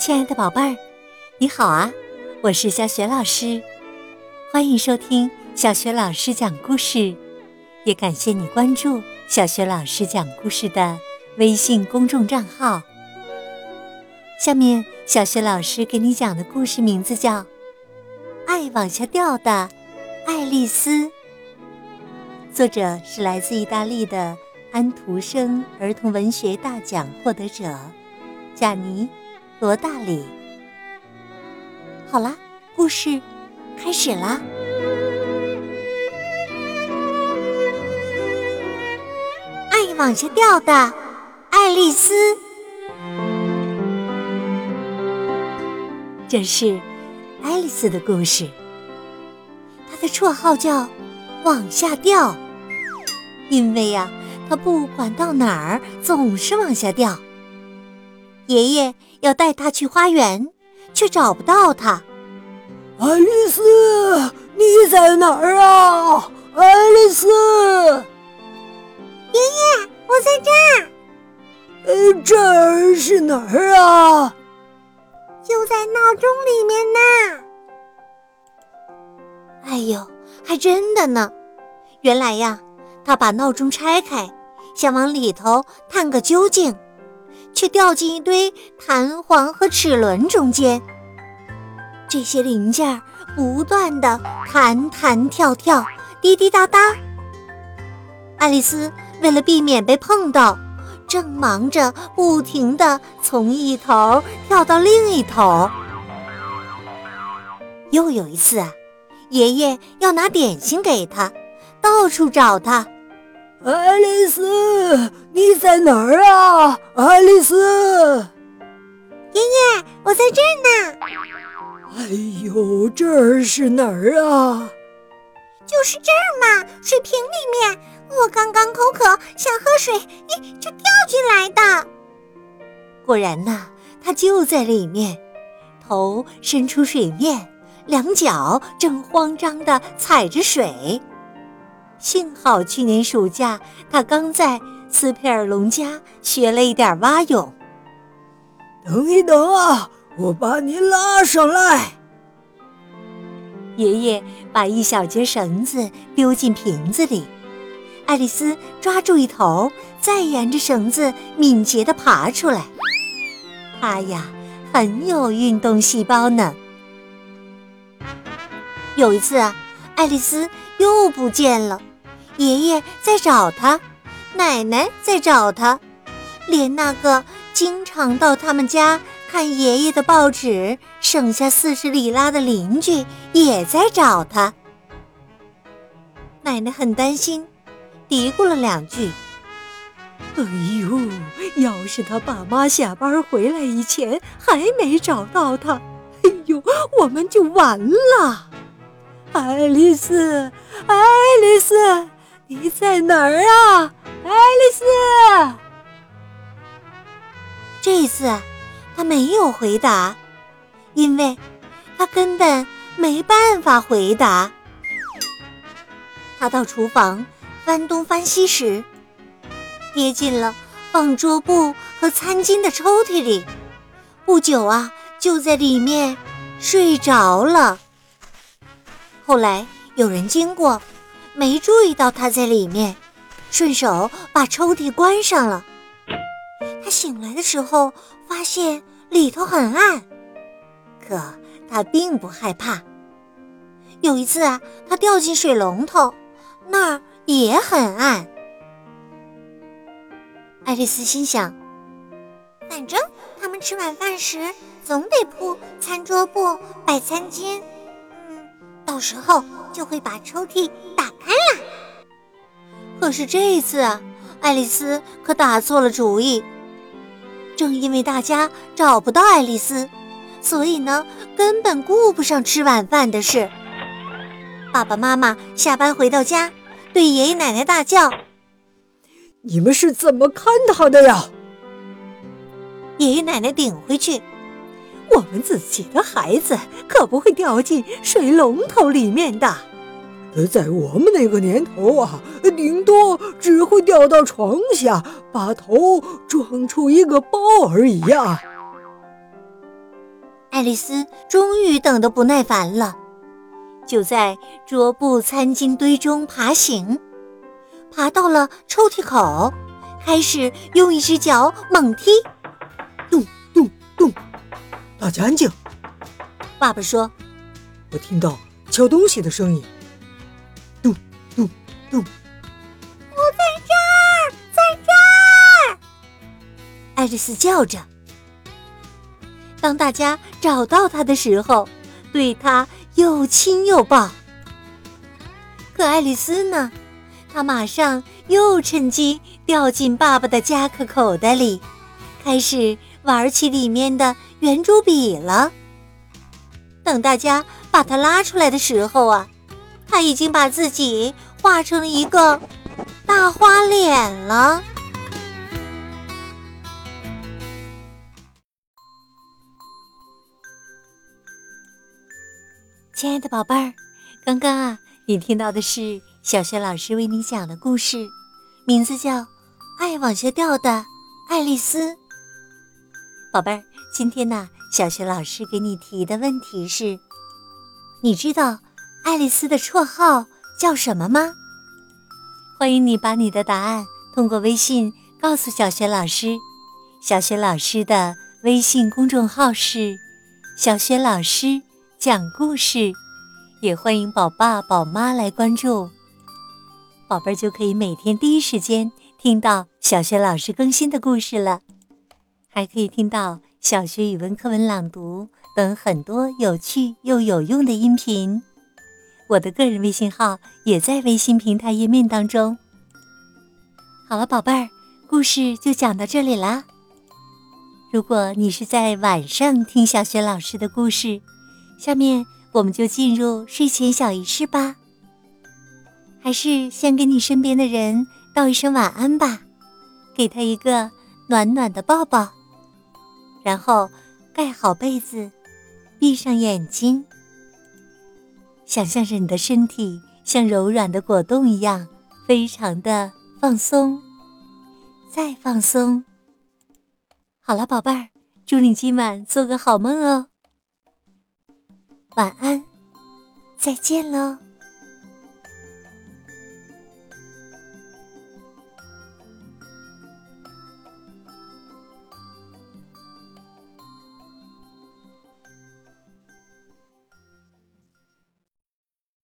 亲爱的宝贝儿，你好啊，我是小雪老师，欢迎收听小雪老师讲故事，也感谢你关注小雪老师讲故事的微信公众账号。下面小雪老师给你讲的故事名字叫《爱往下掉的爱丽丝》，作者是来自意大利的安徒生儿童文学大奖获得者贾尼·罗大里。好啦，故事开始啦。爱往下掉的爱丽丝。这是爱丽丝的故事，她的绰号叫往下掉，因为啊，她不管到哪儿总是往下掉。爷爷要带她去花园，却找不到她。爱丽丝，你在哪儿啊？爱丽丝。爷爷，我在这儿。这儿是哪儿啊？就在闹钟里面呢。哎呦，还真的呢。原来呀，他把闹钟拆开，想往里头探个究竟，却掉进一堆弹簧和齿轮中间。这些零件不断地弹弹跳跳，滴滴答答。爱丽丝为了避免被碰到，正忙着不停地从一头跳到另一头。又有一次啊，爷爷要拿点心给他，到处找他。爱丽丝，你在哪儿啊？爱丽丝。爷爷，我在这儿呢。哎呦，这儿是哪儿啊？就是这儿嘛，水瓶里面。我刚刚口渴想喝水，就掉进来的。果然呐，它就在里面，头伸出水面，两脚正慌张地踩着水。幸好去年暑假它刚在斯佩尔隆家学了一点蛙泳。等一等啊，我把你拉上来。爷爷把一小截绳子丢进瓶子里，爱丽丝抓住一头，再沿着绳子敏捷地爬出来。她呀，很有运动细胞呢。有一次啊，爱丽丝又不见了，爷爷在找她，奶奶在找她，连那个经常到他们家看爷爷的报纸省下40里拉的邻居也在找她。奶奶很担心，嘀咕了两句。哎呦，要是他爸妈下班回来以前还没找到他，哎呦，我们就完了。爱丽丝，爱丽丝，你在哪儿啊？爱丽丝。这次啊，他没有回答，因为他根本没办法回答。他到厨房翻东翻西时，跌进了放桌布和餐巾的抽屉里，不久啊，就在里面睡着了。后来有人经过，没注意到他在里面，顺手把抽屉关上了。他醒来的时候，发现里头很暗，可他并不害怕。有一次啊，他掉进水龙头，那儿也很暗。爱丽丝心想，反正他们吃晚饭时总得铺餐桌布摆餐巾，到时候就会把抽屉打开了。可是这一次啊，爱丽丝可打错了主意。正因为大家找不到爱丽丝，所以呢，根本顾不上吃晚饭的事。爸爸妈妈下班回到家，对爷爷奶奶大叫，你们是怎么看他的呀？爷爷奶奶顶回去，我们自己的孩子可不会掉进水龙头里面的。在我们那个年头啊，顶多只会掉到床下，把头撞出一个包而已啊。爱丽丝终于等得不耐烦了，就在桌布餐巾堆中爬行，爬到了抽屉口，开始用一只脚猛踢，咚咚咚！大家安静。爸爸说：“我听到敲东西的声音，咚咚咚。”我在这儿，在这儿！爱丽丝叫着。当大家找到他的时候，对他又亲又抱。可爱丽丝呢，她马上又趁机掉进爸爸的夹克口袋里，开始玩起里面的圆珠笔了。等大家把她拉出来的时候啊，她已经把自己画成了一个大花脸了。亲爱的宝贝儿，刚刚啊，你听到的是小学老师为你讲的故事，名字叫《爱往下掉的爱丽丝》。宝贝儿，今天呢，小学老师给你提的问题是：你知道爱丽丝的绰号叫什么吗？欢迎你把你的答案通过微信告诉小学老师。小学老师的微信公众号是“小学老师”。讲故事，也欢迎宝爸宝妈来关注，宝贝儿就可以每天第一时间听到小学老师更新的故事了，还可以听到小学语文课文朗读等很多有趣又有用的音频。我的个人微信号也在微信平台页面当中。好了，宝贝儿，故事就讲到这里啦。如果你是在晚上听小学老师的故事，下面我们就进入睡前小仪式吧，还是先跟你身边的人道一声晚安吧，给他一个暖暖的抱抱，然后盖好被子，闭上眼睛，想象着你的身体像柔软的果冻一样，非常的放松，再放松。好了，宝贝儿，祝你今晚做个好梦哦。晚安，再见喽。